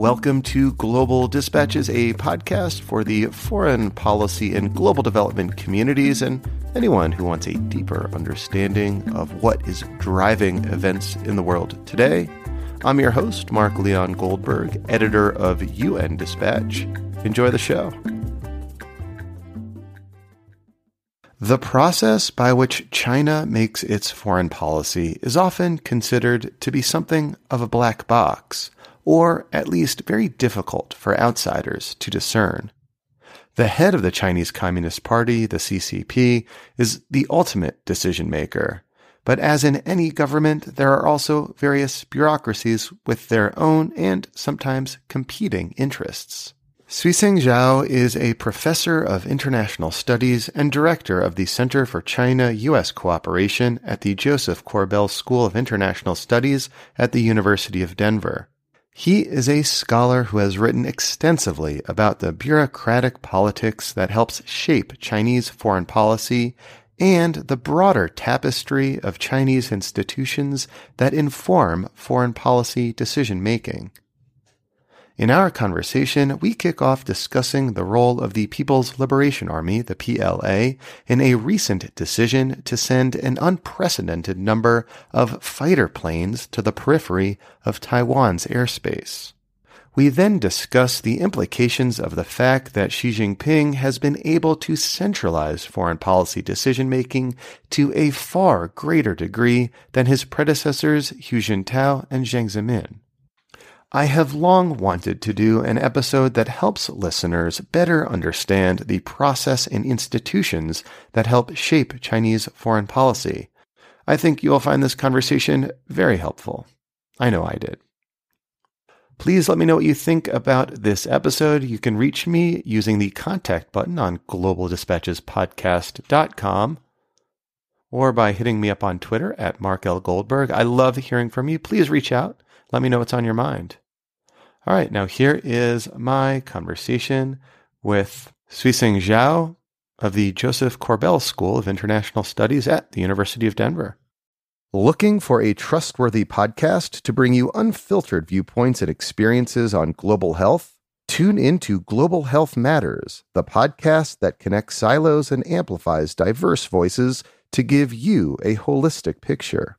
Welcome to Global Dispatches, a podcast for the foreign policy and global development communities and anyone who wants a deeper understanding of what is driving events in the world today. I'm your host, Mark Leon Goldberg, editor of UN Dispatch. Enjoy the show. The process by which China makes its foreign policy is often considered to be something of a black box, or at least very difficult for outsiders to discern. The head of the Chinese Communist Party, the CCP, is the ultimate decision maker. But as in any government, there are also various bureaucracies with their own and sometimes competing interests. Suisheng Zhao is a professor of international studies and director of the Center for China-U.S. Cooperation at the Joseph Korbel School of International Studies at the University of Denver. He is a scholar who has written extensively about the bureaucratic politics that helps shape Chinese foreign policy and the broader tapestry of Chinese institutions that inform foreign policy decision-making. In our conversation, we kick off discussing the role of the People's Liberation Army, the PLA, in a recent decision to send an unprecedented number of fighter planes to the periphery of Taiwan's airspace. We then discuss the implications of the fact that Xi Jinping has been able to centralize foreign policy decision-making to a far greater degree than his predecessors Hu Jintao and Jiang Zemin. I have long wanted to do an episode that helps listeners better understand the process and institutions that help shape Chinese foreign policy. I think you'll find this conversation very helpful. I know I did. Please let me know what you think about this episode. You can reach me using the contact button on globaldispatchespodcast.com. or by hitting me up on Twitter at Mark L. Goldberg. I love hearing from you. Please reach out. Let me know what's on your mind. All right, now here is my conversation with Suisheng Zhao of the Joseph Korbel School of International Studies at the University of Denver. Looking for a trustworthy podcast to bring you unfiltered viewpoints and experiences on global health? Tune into Global Health Matters, the podcast that connects silos and amplifies diverse voices to give you a holistic picture.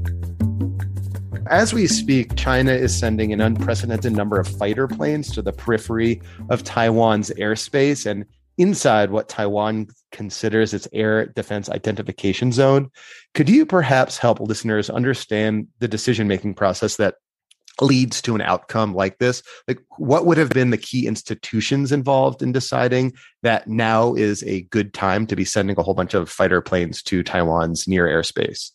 As we speak, China is sending an unprecedented number of fighter planes to the periphery of Taiwan's airspace and inside what Taiwan considers its air defense identification zone. Could you perhaps help listeners understand the decision-making process that leads to an outcome like this? Like, what would have been the key institutions involved in deciding that now is a good time to be sending a whole bunch of fighter planes to Taiwan's near airspace?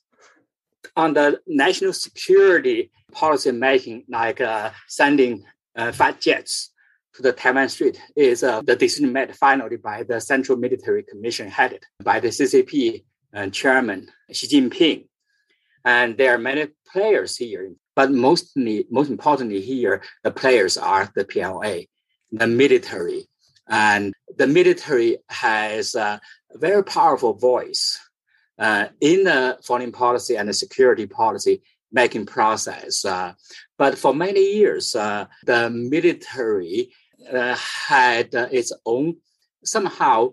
On the national security policy making, like sending fight jets to the Taiwan Strait, is the decision made finally by the Central Military Commission headed by the CCP chairman Xi Jinping. And there are many players here, but most importantly here, the players are the PLA, the military. And the military has a very powerful voice in the foreign policy and the security policy making process. But for many years, the military had its own, somehow,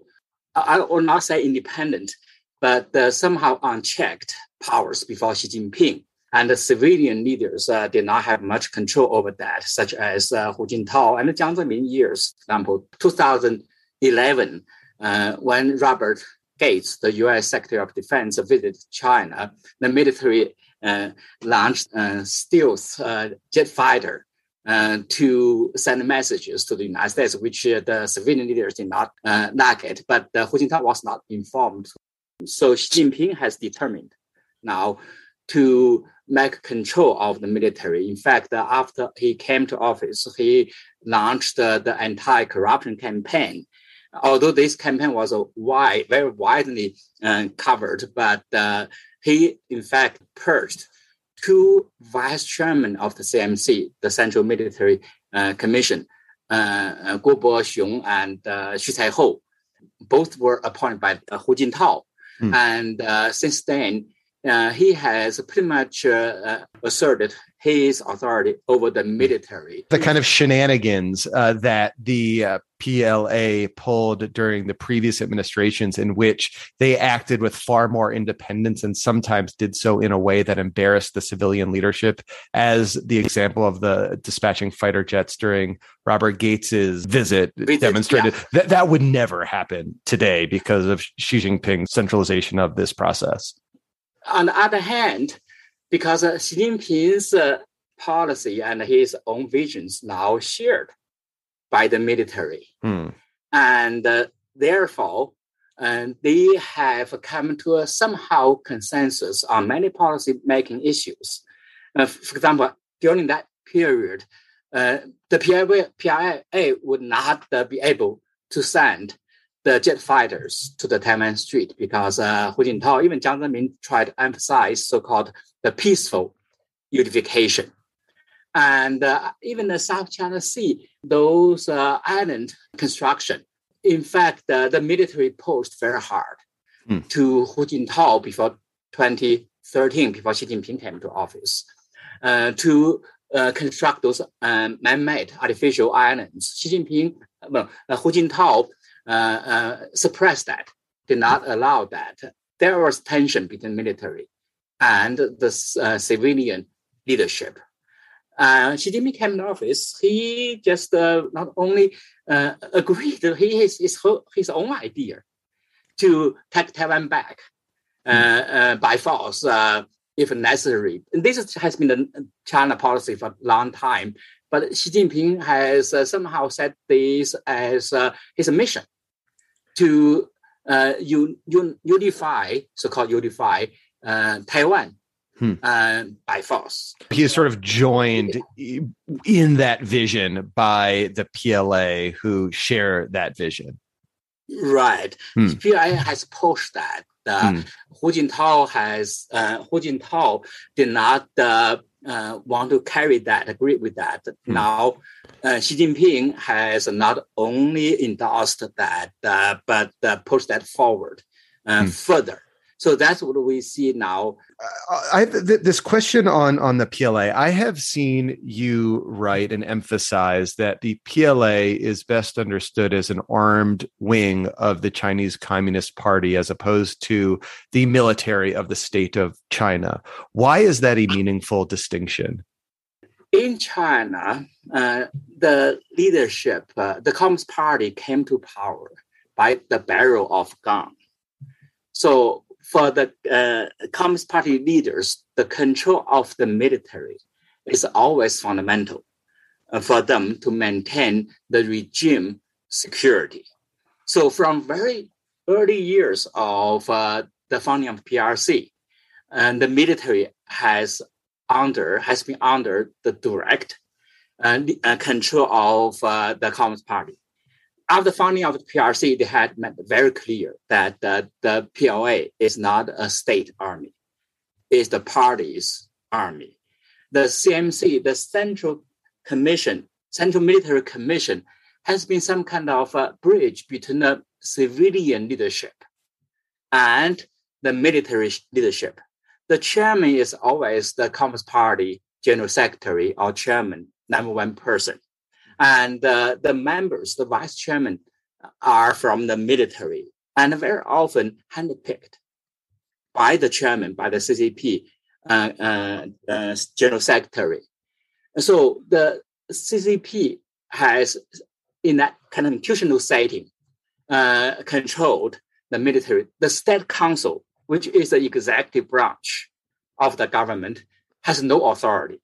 I will not say independent, but somehow unchecked powers before Xi Jinping. And the civilian leaders did not have much control over that, such as Hu Jintao and Jiang Zemin years. For example, 2011, when Robert Gates, the U.S. Secretary of Defense, visited China, the military launched a stealth jet fighter to send messages to the United States, which the civilian leaders did not like it. But Hu Jintao was not informed. So Xi Jinping has determined now to make control of the military. In fact, after he came to office, he launched the anti-corruption campaign although this campaign was very widely covered, but he, in fact, purged two vice chairmen of the CMC, the Central Military Commission, Guo Boxiong and Xu Caihou. Both were appointed by Hu Jintao. Mm. And since then, he has pretty much asserted his authority over the military. The kind of shenanigans that the PLA pulled during the previous administrations, in which they acted with far more independence and sometimes did so in a way that embarrassed the civilian leadership, as the example of the dispatching fighter jets during Robert Gates's visit demonstrated. Yeah. That would never happen today because of Xi Jinping's centralization of this process. On the other hand, because Xi Jinping's policy and his own visions now shared by the military. Mm. And therefore, they have come to a somehow consensus on many policy-making issues. For example, during that period, the PLA would not be able to send the jet fighters to the Tiananmen Street because Hu Jintao, even Jiang Zemin, tried to emphasize so-called the peaceful unification. And even the South China Sea, those island construction. In fact, the military pushed very hard to Hu Jintao before 2013, before Xi Jinping came to office, to construct those man-made artificial islands. Hu Jintao suppressed that, did not allow that. There was tension between military and the civilian leadership. Xi Jinping came to office. He just not only agreed that his own idea to take Taiwan back by force if necessary. And this has been the China policy for a long time. But Xi Jinping has somehow set this as his mission to unify Taiwan by force. He is sort of joined in that vision by the PLA, who share that vision. Right. The PLA has pushed that. Hu Jintao did not want to carry that, agree with that. Now, Xi Jinping has not only endorsed that, but pushed that forward further. So that's what we see now. This question on the PLA, I have seen you write and emphasize that the PLA is best understood as an armed wing of the Chinese Communist Party, as opposed to the military of the state of China. Why is that a meaningful distinction? In China, the leadership, the Communist Party came to power by the barrel of gun. So for the Communist Party leaders, the control of the military is always fundamental for them to maintain the regime security. So from very early years of the founding of PRC, and the military has been under the direct control of the Communist Party. After the founding of the PRC, they had made very clear that the PLA is not a state army. It's the party's army. The CMC, the Central Military Commission, has been some kind of a bridge between the civilian leadership and the military leadership. The chairman is always the Communist Party General Secretary or chairman, number one person. And the members, the vice chairman, are from the military and very often handpicked by the chairman, by the CCP general secretary. So the CCP has, in that constitutional setting, controlled the military. The State Council, which is the executive branch of the government, has no authority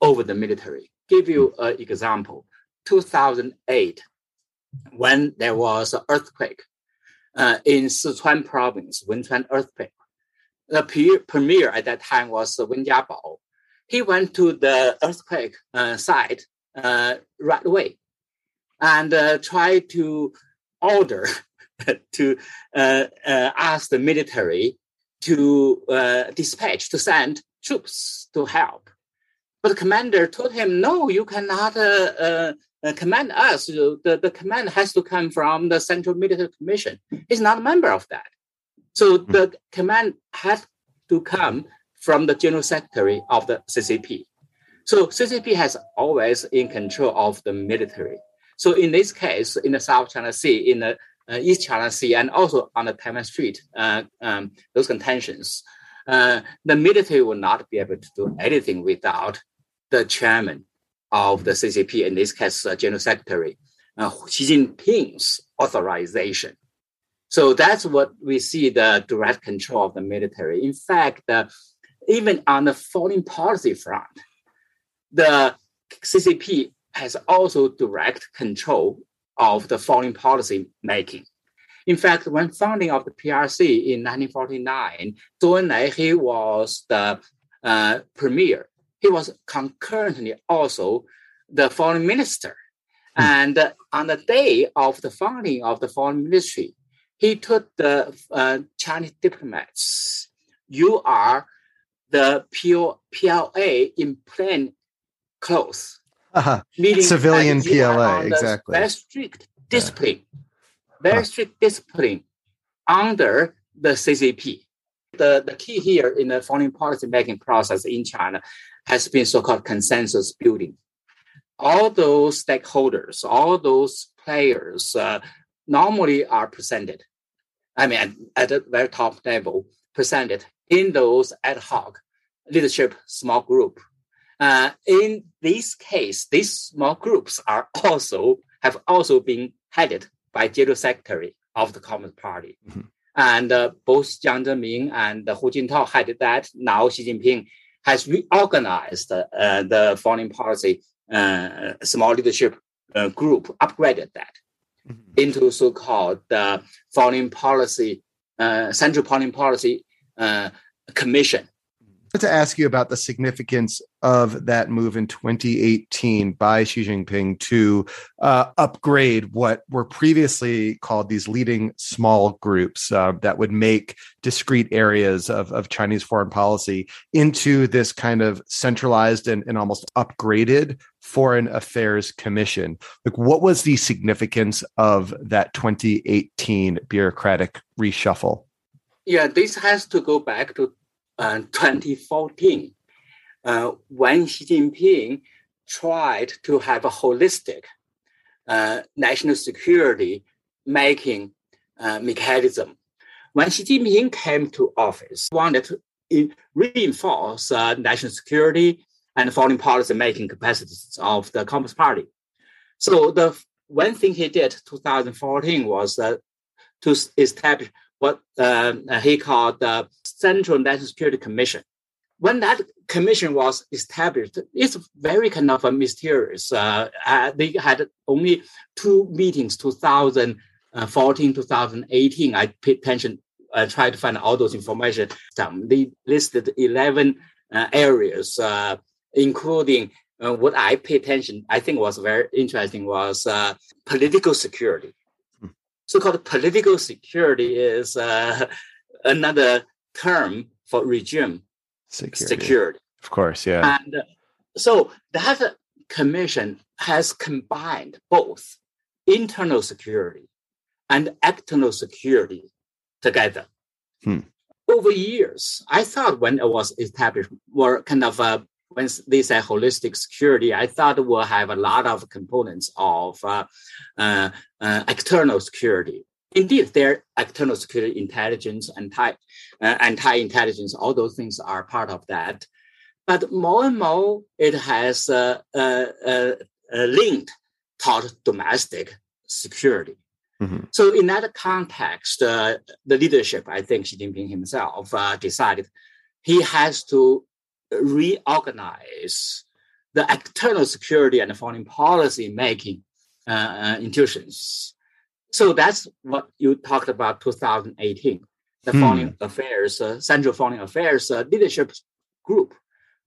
over the military. Give you an example. 2008, when there was an earthquake in Sichuan province, Wenchuan earthquake, the premier at that time was Wen Jiabao. He went to the earthquake site right away and tried to order to ask the military to dispatch, to send troops to help. But the commander told him, no, you cannot command us. The command has to come from the Central Military Commission. He's not a member of that. So the command had to come from the General Secretary of the CCP. So CCP has always in control of the military. So in this case, in the South China Sea, in the East China Sea, and also on the Taiwan Strait, those contentions, the military will not be able to do anything without the chairman of the CCP, in this case, General Secretary, Xi Jinping's authorization. So that's what we see, the direct control of the military. In fact, even on the foreign policy front, the CCP has also direct control of the foreign policy making. In fact, when founding of the PRC in 1949, Zhou Enlai, he was the premier. He was concurrently also the foreign minister. And on the day of the founding of the foreign ministry, he told the Chinese diplomats, you are the PLA in plain clothes. Civilian PLA, exactly. Very strict discipline. Very strict discipline under the CCP. The key here in the foreign policy making process in China has been so-called consensus building. All those stakeholders, all those players normally are presented. I mean, at a very top level, presented in those ad hoc leadership small group. In this case, these small groups have also been headed by General Secretary of the Communist Party. Mm-hmm. And both Jiang Zemin and Hu Jintao headed that. Now Xi Jinping has reorganized the foreign policy small leadership group, upgraded that into so-called foreign policy, Central Foreign Policy Commission. I'd like to ask you about the significance of that move in 2018 by Xi Jinping to upgrade what were previously called these leading small groups that would make discrete areas of Chinese foreign policy into this kind of centralized and almost upgraded Foreign Affairs Commission. Like, what was the significance of that 2018 bureaucratic reshuffle? Yeah, this has to go back to 2014, when Xi Jinping tried to have a holistic national security making mechanism. When Xi Jinping came to office, wanted to reinforce national security and foreign policy making capacities of the Communist Party. So the one thing he did in 2014 was to establish what he called the Central National Security Commission. When that commission was established, it's very kind of mysterious. They had only two meetings, 2014, 2018. I paid attention, tried to find all those information. They listed 11 areas, including what I paid attention, I think was very interesting, was political security. So-called political security is another term for regime security. Of course, yeah. And so that commission has combined both internal security and external security together. Over years, I thought when it was established, were kind of when they say holistic security, I thought we'll have a lot of components of external security. Indeed, their external security, intelligence, anti-intelligence, all those things are part of that. But more and more, it has linked toward domestic security. Mm-hmm. So in that context, the leadership, I think Xi Jinping himself decided he has to reorganize the external security and foreign policy making institutions. So that's what you talked about 2018. The Foreign Affairs, Central Foreign Affairs Leadership Group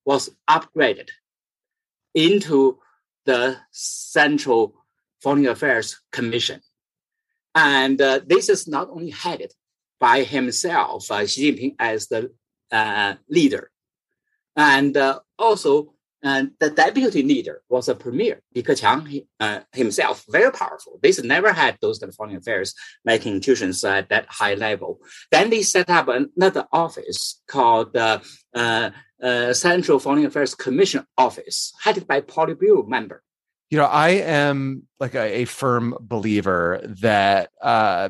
was upgraded into the Central Foreign Affairs Commission. And this is not only headed by himself, Xi Jinping as the leader. And also, the deputy leader was a premier, Li Keqiang himself, very powerful. They never had those kind of foreign affairs like institutions at that high level. Then they set up another office called the Central Foreign Affairs Commission Office, headed by Politburo member. You know, I am like a firm believer that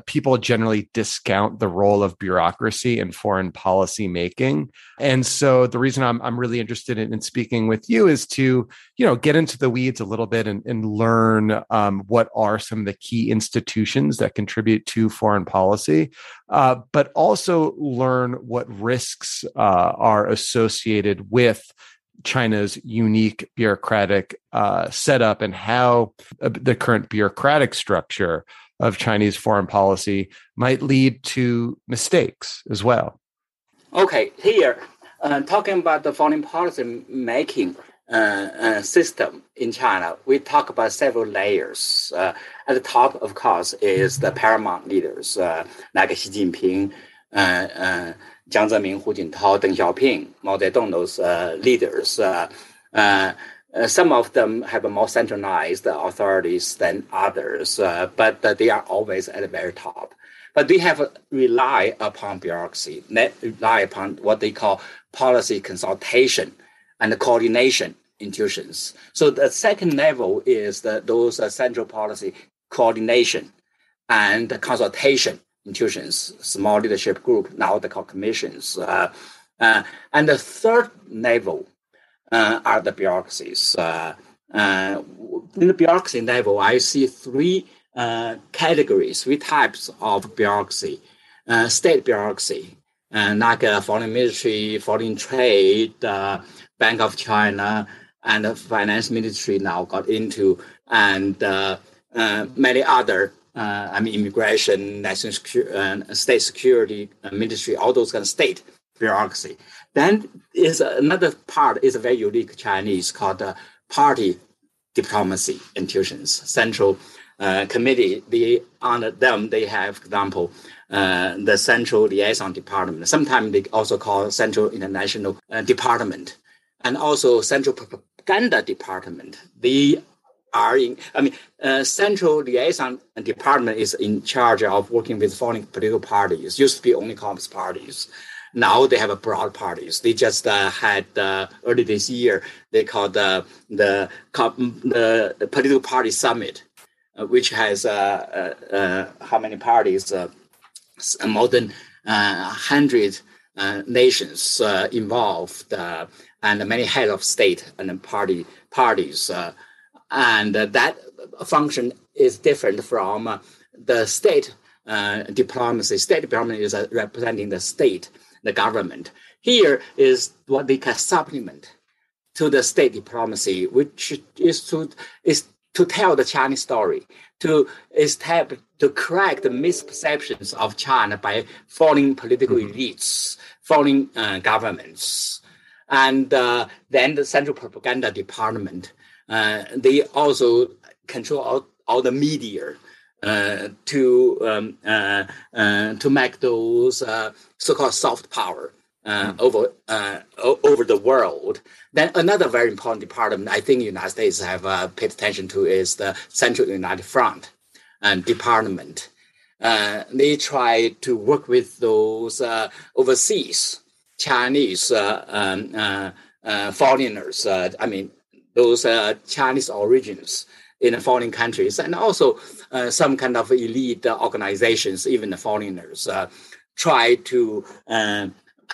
people generally discount the role of bureaucracy in foreign policy making. And so the reason I'm really interested in speaking with you is to, you know, get into the weeds a little bit and learn what are some of the key institutions that contribute to foreign policy, but also learn what risks are associated with China's unique bureaucratic setup and how the current bureaucratic structure of Chinese foreign policy might lead to mistakes as well. Okay, here, talking about the foreign policy making system in China, we talk about several layers. At the top, of course, is the paramount leaders like Xi Jinping, Jiang Zemin, Hu Jintao, Deng Xiaoping, Mao Zedong, those leaders. Some of them have a more centralized authorities than others, but they are always at the very top. But they have rely upon bureaucracy, rely upon what they call policy consultation and coordination institutions. So the second level is those central policy coordination and consultation institutions, small leadership group, now they call commissions. And the third level are the bureaucracies. In the bureaucracy level, I see three categories, three types of bureaucracy. State bureaucracy, like foreign ministry, foreign trade, Bank of China, and the finance ministry now got into, and many other immigration, national security, state security, ministry, all those kind of state bureaucracy. Then is another part is a very unique Chinese called party diplomacy institutions, central committee. They under them, they have, for example, the Central Liaison Department. Sometimes they also call Central International Department, and also Central Propaganda Department. They are in, Central Liaison Department is in charge of working with foreign political parties. Used to be only Communist parties. Now they have a broad parties. They just had early this year, they called the political party summit, which has how many parties? More than 100 nations involved, and many heads of state and parties. And that function is different from the state diplomacy. State diplomacy is representing the state, the government. Here is what they can supplement to the state diplomacy, which is to tell the Chinese story, to correct the misperceptions of China by foreign political elites, foreign governments. And then the Central Propaganda Department, they also control all the media to make those so-called soft power over the world. Then another very important department I think the United States have paid attention to is the Central United Front Department. They try to work with those overseas Chinese foreigners, those Chinese origins in foreign countries, and also some kind of elite organizations, even the foreigners, try to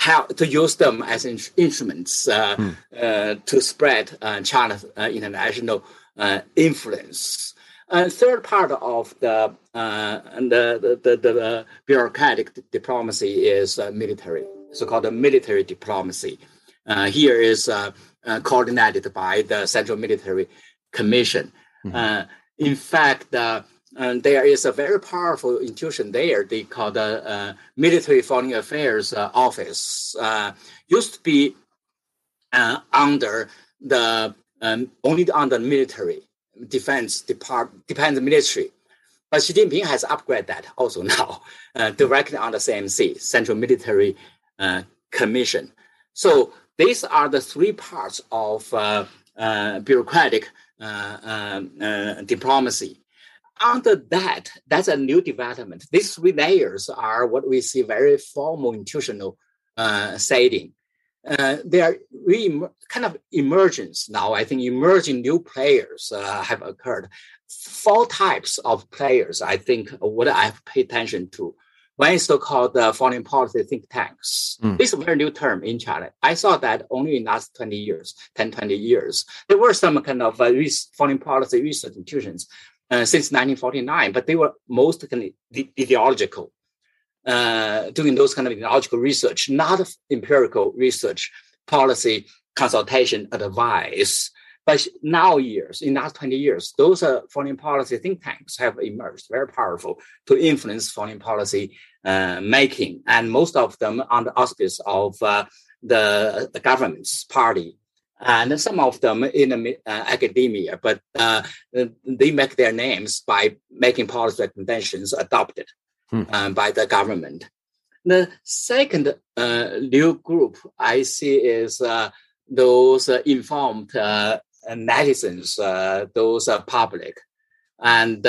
help to use them as instruments to spread China's international influence. And third part of the bureaucratic diplomacy is military, so-called military diplomacy. Here is coordinated by the Central Military Commission. Mm-hmm. In fact, there is a very powerful institution there. They call the Military Foreign Affairs Office. Used to be only under military defense department, defense ministry. But Xi Jinping has upgraded that also now, directly on the CMC, Central Military Commission. So these are the three parts of bureaucratic diplomacy. Under that, that's a new development. These three layers are what we see very formal institutional setting. They are really kind of emergence now. I think emerging new players have occurred. Four types of players, I think, what I have paid attention to. One is so-called foreign policy think tanks. Mm. This is a very new term in China. I saw that only in the last 20 years, 10, 20 years. There were some kind of foreign policy research institutions since 1949, but they were most kind of ideological. Doing those kind of ideological research, not empirical research, policy consultation, advice. But now in the last 20 years, those foreign policy think tanks have emerged, very powerful to influence foreign policy making. And most of them on the auspices of the government's party. And some of them in academia, but they make their names by making policy recommendations adopted. By the government. The second new group I see is those informed netizens, those public. And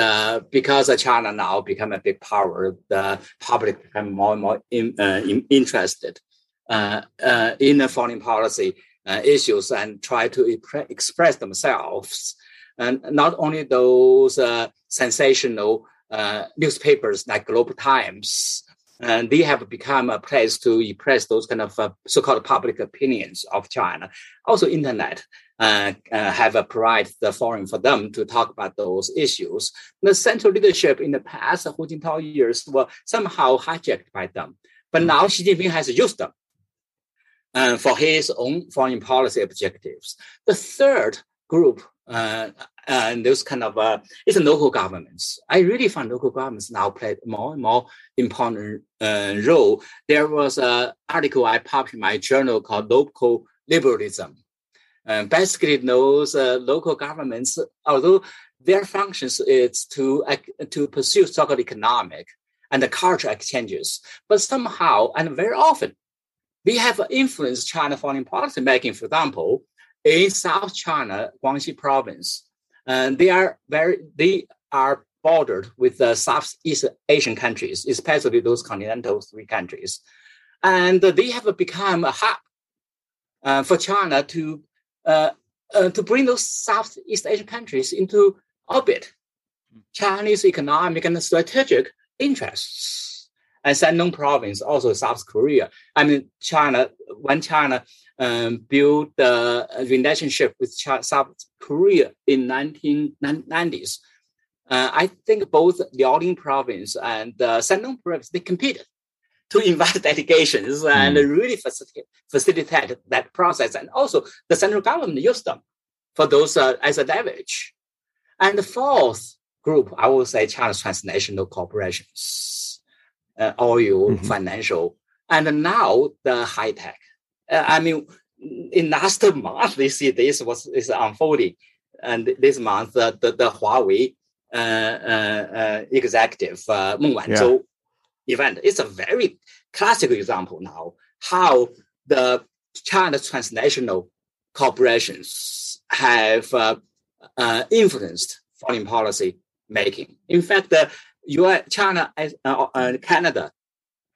because China now become a big power, the public become more and more interested in the foreign policy issues and try to express themselves. And not only those sensational newspapers like Global Times, and they have become a place to express those kind of so-called public opinions of China. Also, internet have provided the forum for them to talk about those issues. The central leadership in the past, Hu Jintao years, were somehow hijacked by them. But now Xi Jinping has used them for his own foreign policy objectives. The third group, and those kind of, it's local governments. I really find local governments now play more and more important role. There was an article I published in my journal called Local Liberalism. Basically, those local governments, although their functions is to pursue so-called economic and the cultural exchanges, but somehow, and very often, we have influenced China foreign policy making, for example, in South China, Guangxi province. And they are bordered with the Southeast Asian countries, especially those continental three countries. And they have become a hub for China to bring those Southeast Asian countries into orbit, Chinese economic and strategic interests. And Shandong province, also South Korea. I mean, China, when China built a relationship with South Korea in 1990s, I think both Liaoning province and Shandong province, they competed to invite delegations and really facilitate that process. And also the central government used them for those as a leverage. And the fourth group, I would say China's transnational corporations. Oil, financial, and now the high tech. I mean, in last month, we see this is unfolding. And this month, the Huawei executive, Meng Wanzhou event. It's a very classic example now, how the China transnational corporations have influenced foreign policy making. In fact,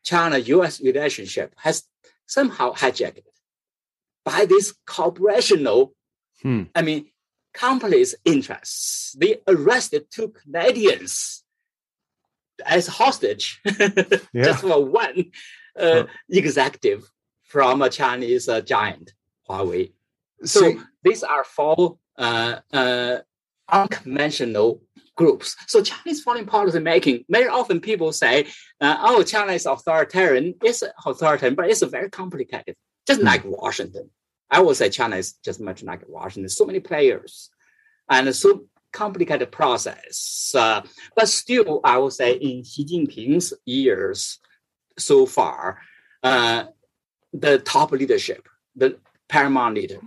China-U.S. relationship has somehow hijacked by this corporational, companies' interests. They arrested two Canadians as hostage, just for one executive from a Chinese giant, Huawei. So these are four unconventional groups. So Chinese foreign policy making, very often people say, China is authoritarian. It's authoritarian, but it's very complicated, just like Washington. I would say China is just much like Washington. So many players and so complicated process. But still, I would say in Xi Jinping's years so far, the top leadership, the paramount leader,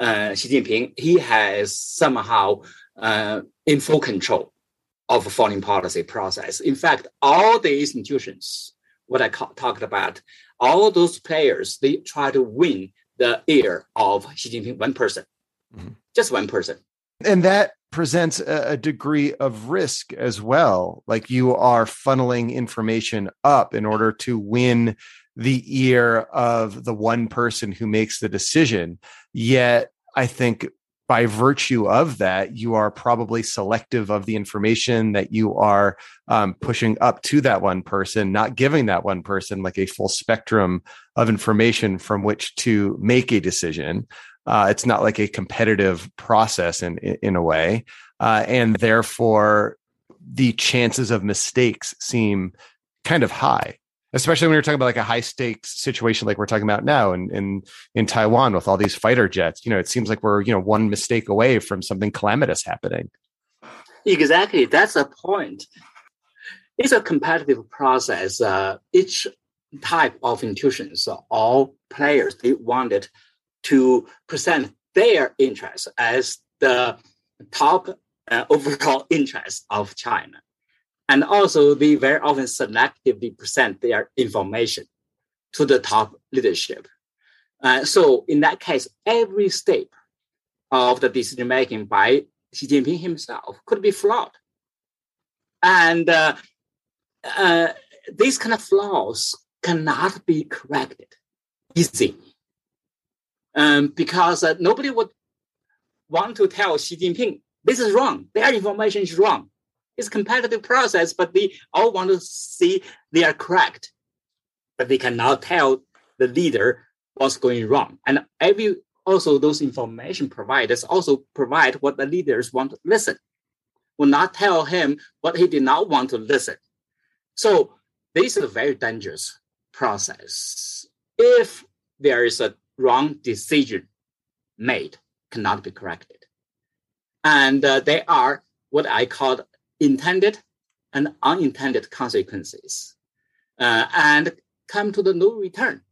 Xi Jinping, he has somehow in full control of a foreign policy process. In fact, all these institutions, what I talked about, all those players, they try to win the ear of Xi Jinping, one person, just one person. And that presents a degree of risk as well. Like you are funneling information up in order to win the ear of the one person who makes the decision. Yet I think by virtue of that, you are probably selective of the information that you are pushing up to that one person, not giving that one person like a full spectrum of information from which to make a decision. It's not like a competitive process in a way. And therefore, the chances of mistakes seem kind of high, especially when you're talking about like a high stakes situation like we're talking about now in Taiwan with all these fighter jets. You know, it seems like we're, you know, one mistake away from something calamitous happening. Exactly. That's the point. It's a competitive process. Each type of institutions, all players, they wanted to present their interests as the top overall interest of China. And also, they very often selectively present their information to the top leadership. So in that case, every step of the decision-making by Xi Jinping himself could be flawed. And these kind of flaws cannot be corrected easily. Because nobody would want to tell Xi Jinping, this is wrong. Their information is wrong. It's a competitive process, but they all want to see they are correct. But they cannot tell the leader what's going wrong. And also those information providers also provide what the leaders want to listen, will not tell him what he did not want to listen. So this is a very dangerous process. If there is a wrong decision made, cannot be corrected. And they are what I call intended and unintended consequences. And come to the no return,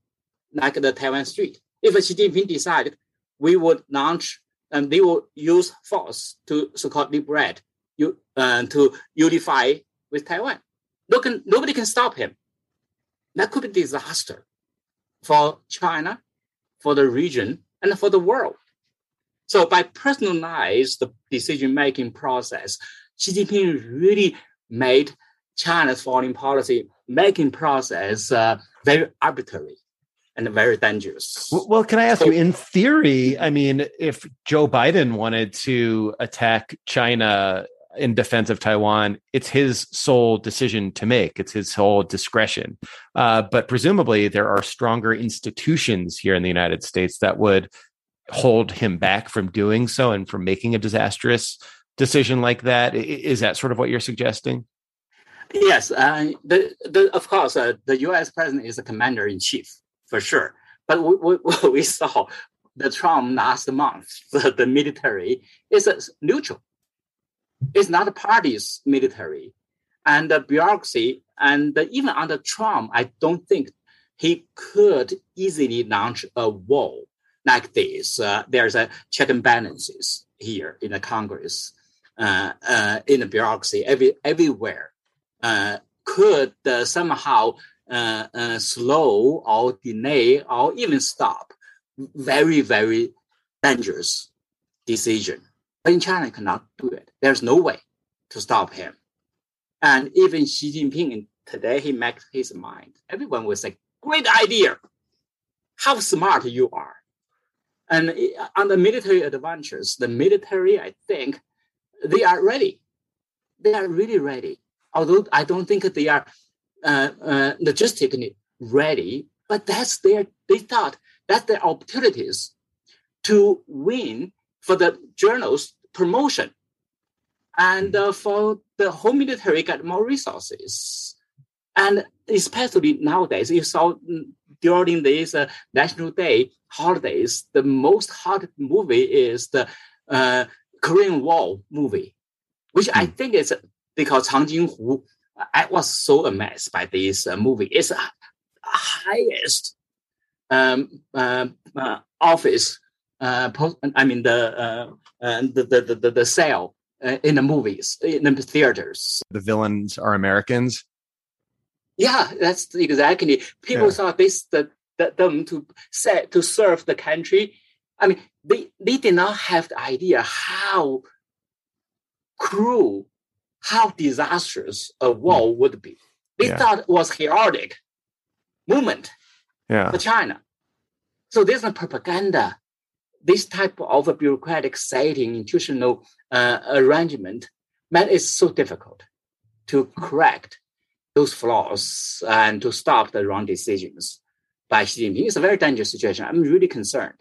like the Taiwan Strait. If Xi Jinping decided we would launch and they will use force to so-called liberate, to unify with Taiwan, nobody can stop him. That could be disaster for China, for the region, and for the world. So by personalizing the decision-making process, Xi Jinping really made China's foreign policy-making process very arbitrary and very dangerous. Well, can I ask you, in theory, I mean, if Joe Biden wanted to attack China in defense of Taiwan, it's his sole decision to make. It's his sole discretion. But presumably there are stronger institutions here in the United States that would hold him back from doing so and from making a disastrous decision like that. Is that sort of what you're suggesting? Yes. Of course, the U.S. president is the commander-in-chief, for sure. But we saw the Trump last month, the military is neutral. It's not the party's military and the bureaucracy. And even under Trump, I don't think he could easily launch a war like this. There's a check and balances here in the Congress, in the bureaucracy, everywhere. Could somehow slow or delay or even stop very, very dangerous decision. But in China, cannot do it. There's no way to stop him. And even Xi Jinping today, he makes his mind. Everyone will say, great idea. How smart you are. And on the military adventures, the military, I think, they are ready. They are really ready. Although I don't think they are logistically ready, but they thought that's their opportunities to win for the journals promotion, and for the whole military got more resources. And especially nowadays, you saw during these National Day holidays, the most hot movie is the Korean War movie, which I think is because Chang Jin-Hu. I was so amazed by this movie. It's the highest office. The sale in the movies, in the theaters. The villains are Americans. Yeah, that's exactly. People are based them to serve the country. I mean, they did not have the idea how cruel, how disastrous a war would be. They thought it was chaotic movement for China. So there's a propaganda, this type of a bureaucratic setting, institutional arrangement, man, it's so difficult to correct those flaws and to stop the wrong decisions by Xi Jinping. It's a very dangerous situation. I'm really concerned.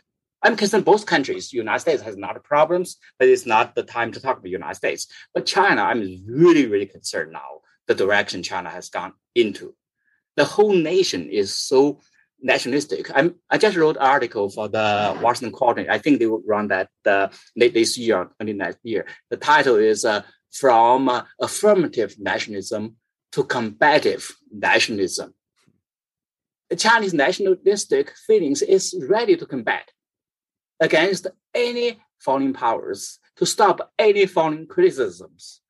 I'm concerned both countries. The United States has a lot of problems, but it's not the time to talk about the United States. But China, I'm really, really concerned now, the direction China has gone into. The whole nation is so nationalistic. I just wrote an article for the Washington Coordinator. I think they will run that late this year, early next year. The title is From Affirmative Nationalism to Combative Nationalism. The Chinese nationalistic feelings is ready to combat against any foreign powers, to stop any foreign criticisms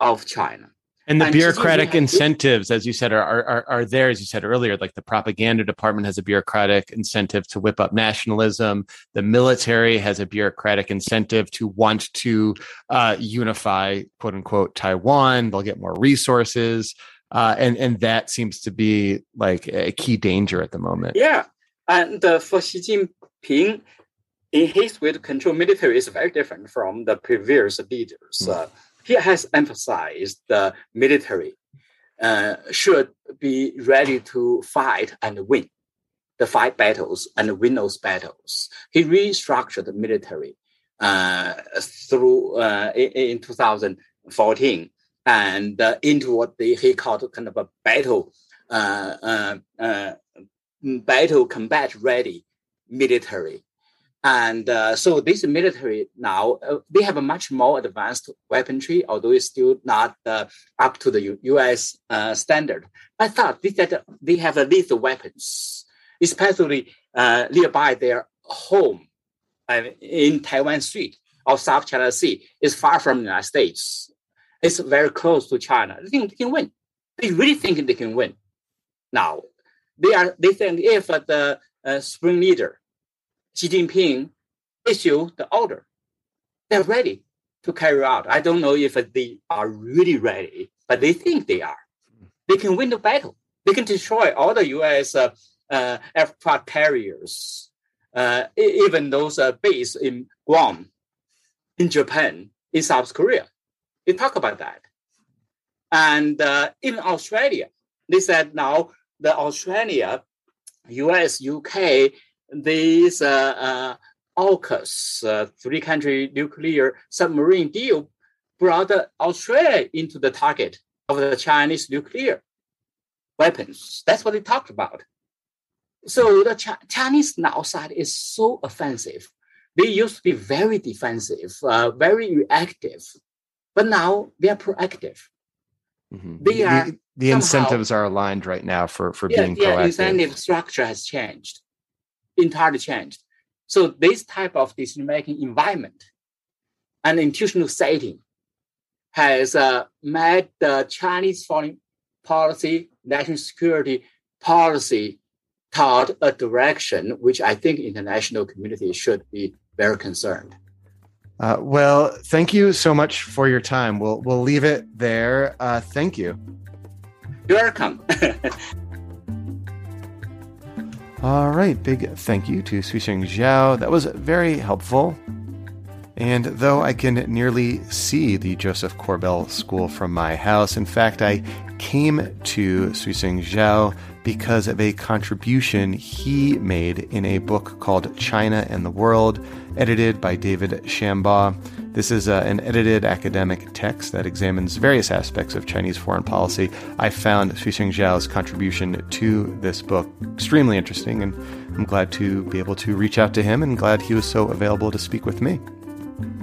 of China. And the bureaucratic incentives, as you said, are there, as you said earlier, like the propaganda department has a bureaucratic incentive to whip up nationalism. The military has a bureaucratic incentive to want to unify, quote unquote, Taiwan. They'll get more resources. And that seems to be like a key danger at the moment. Yeah. And for Xi Jinping, in his way to control military is very different from the previous leaders. He has emphasized the military should be ready to fight and win, the fight battles and win those battles. He restructured the military in 2014 and into what he called kind of a battle combat ready military. And so this military now, they have a much more advanced weaponry, although it's still not up to the U.S. standard. I thought that they have lethal weapons, especially nearby their home in Taiwan Strait or South China Sea. It's far from the United States. It's very close to China. They think they can win. They really think they can win. Now, they think if the spring leader, Xi Jinping, issued the order, they're ready to carry out. I don't know if they are really ready, but they think they are. They can win the battle. They can destroy all the U.S. aircraft carriers, even those based in Guam, in Japan, in South Korea. They talk about that. And in Australia, they said now the Australia, U.S., U.K., this AUKUS, three-country nuclear submarine deal, brought Australia into the target of the Chinese nuclear weapons. That's what they talked about. So the Chinese now side is so offensive. They used to be very defensive, very reactive, but now they are proactive. Mm-hmm. They are the incentives are aligned right now for being proactive. The incentive structure has changed. Entirely changed. So this type of decision-making environment and institutional setting has made the Chinese foreign policy, national security policy toward a direction which I think international community should be very concerned. Well, thank you so much for your time. We'll leave it there. Thank you. You're welcome. All right, big thank you to Suisheng Zhao. That was very helpful. And though I can nearly see the Joseph Korbel School from my house, in fact, I came to Suisheng Zhao because of a contribution he made in a book called China and the World, edited by David Shambaugh. This is an edited academic text that examines various aspects of Chinese foreign policy. I found Suisheng Zhao's contribution to this book extremely interesting, and I'm glad to be able to reach out to him and glad he was so available to speak with me.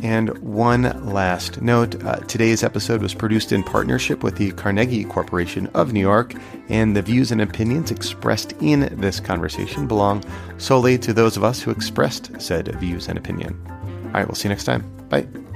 And one last note, today's episode was produced in partnership with the Carnegie Corporation of New York, and the views and opinions expressed in this conversation belong solely to those of us who expressed said views and opinion. All right, we'll see you next time. Bye.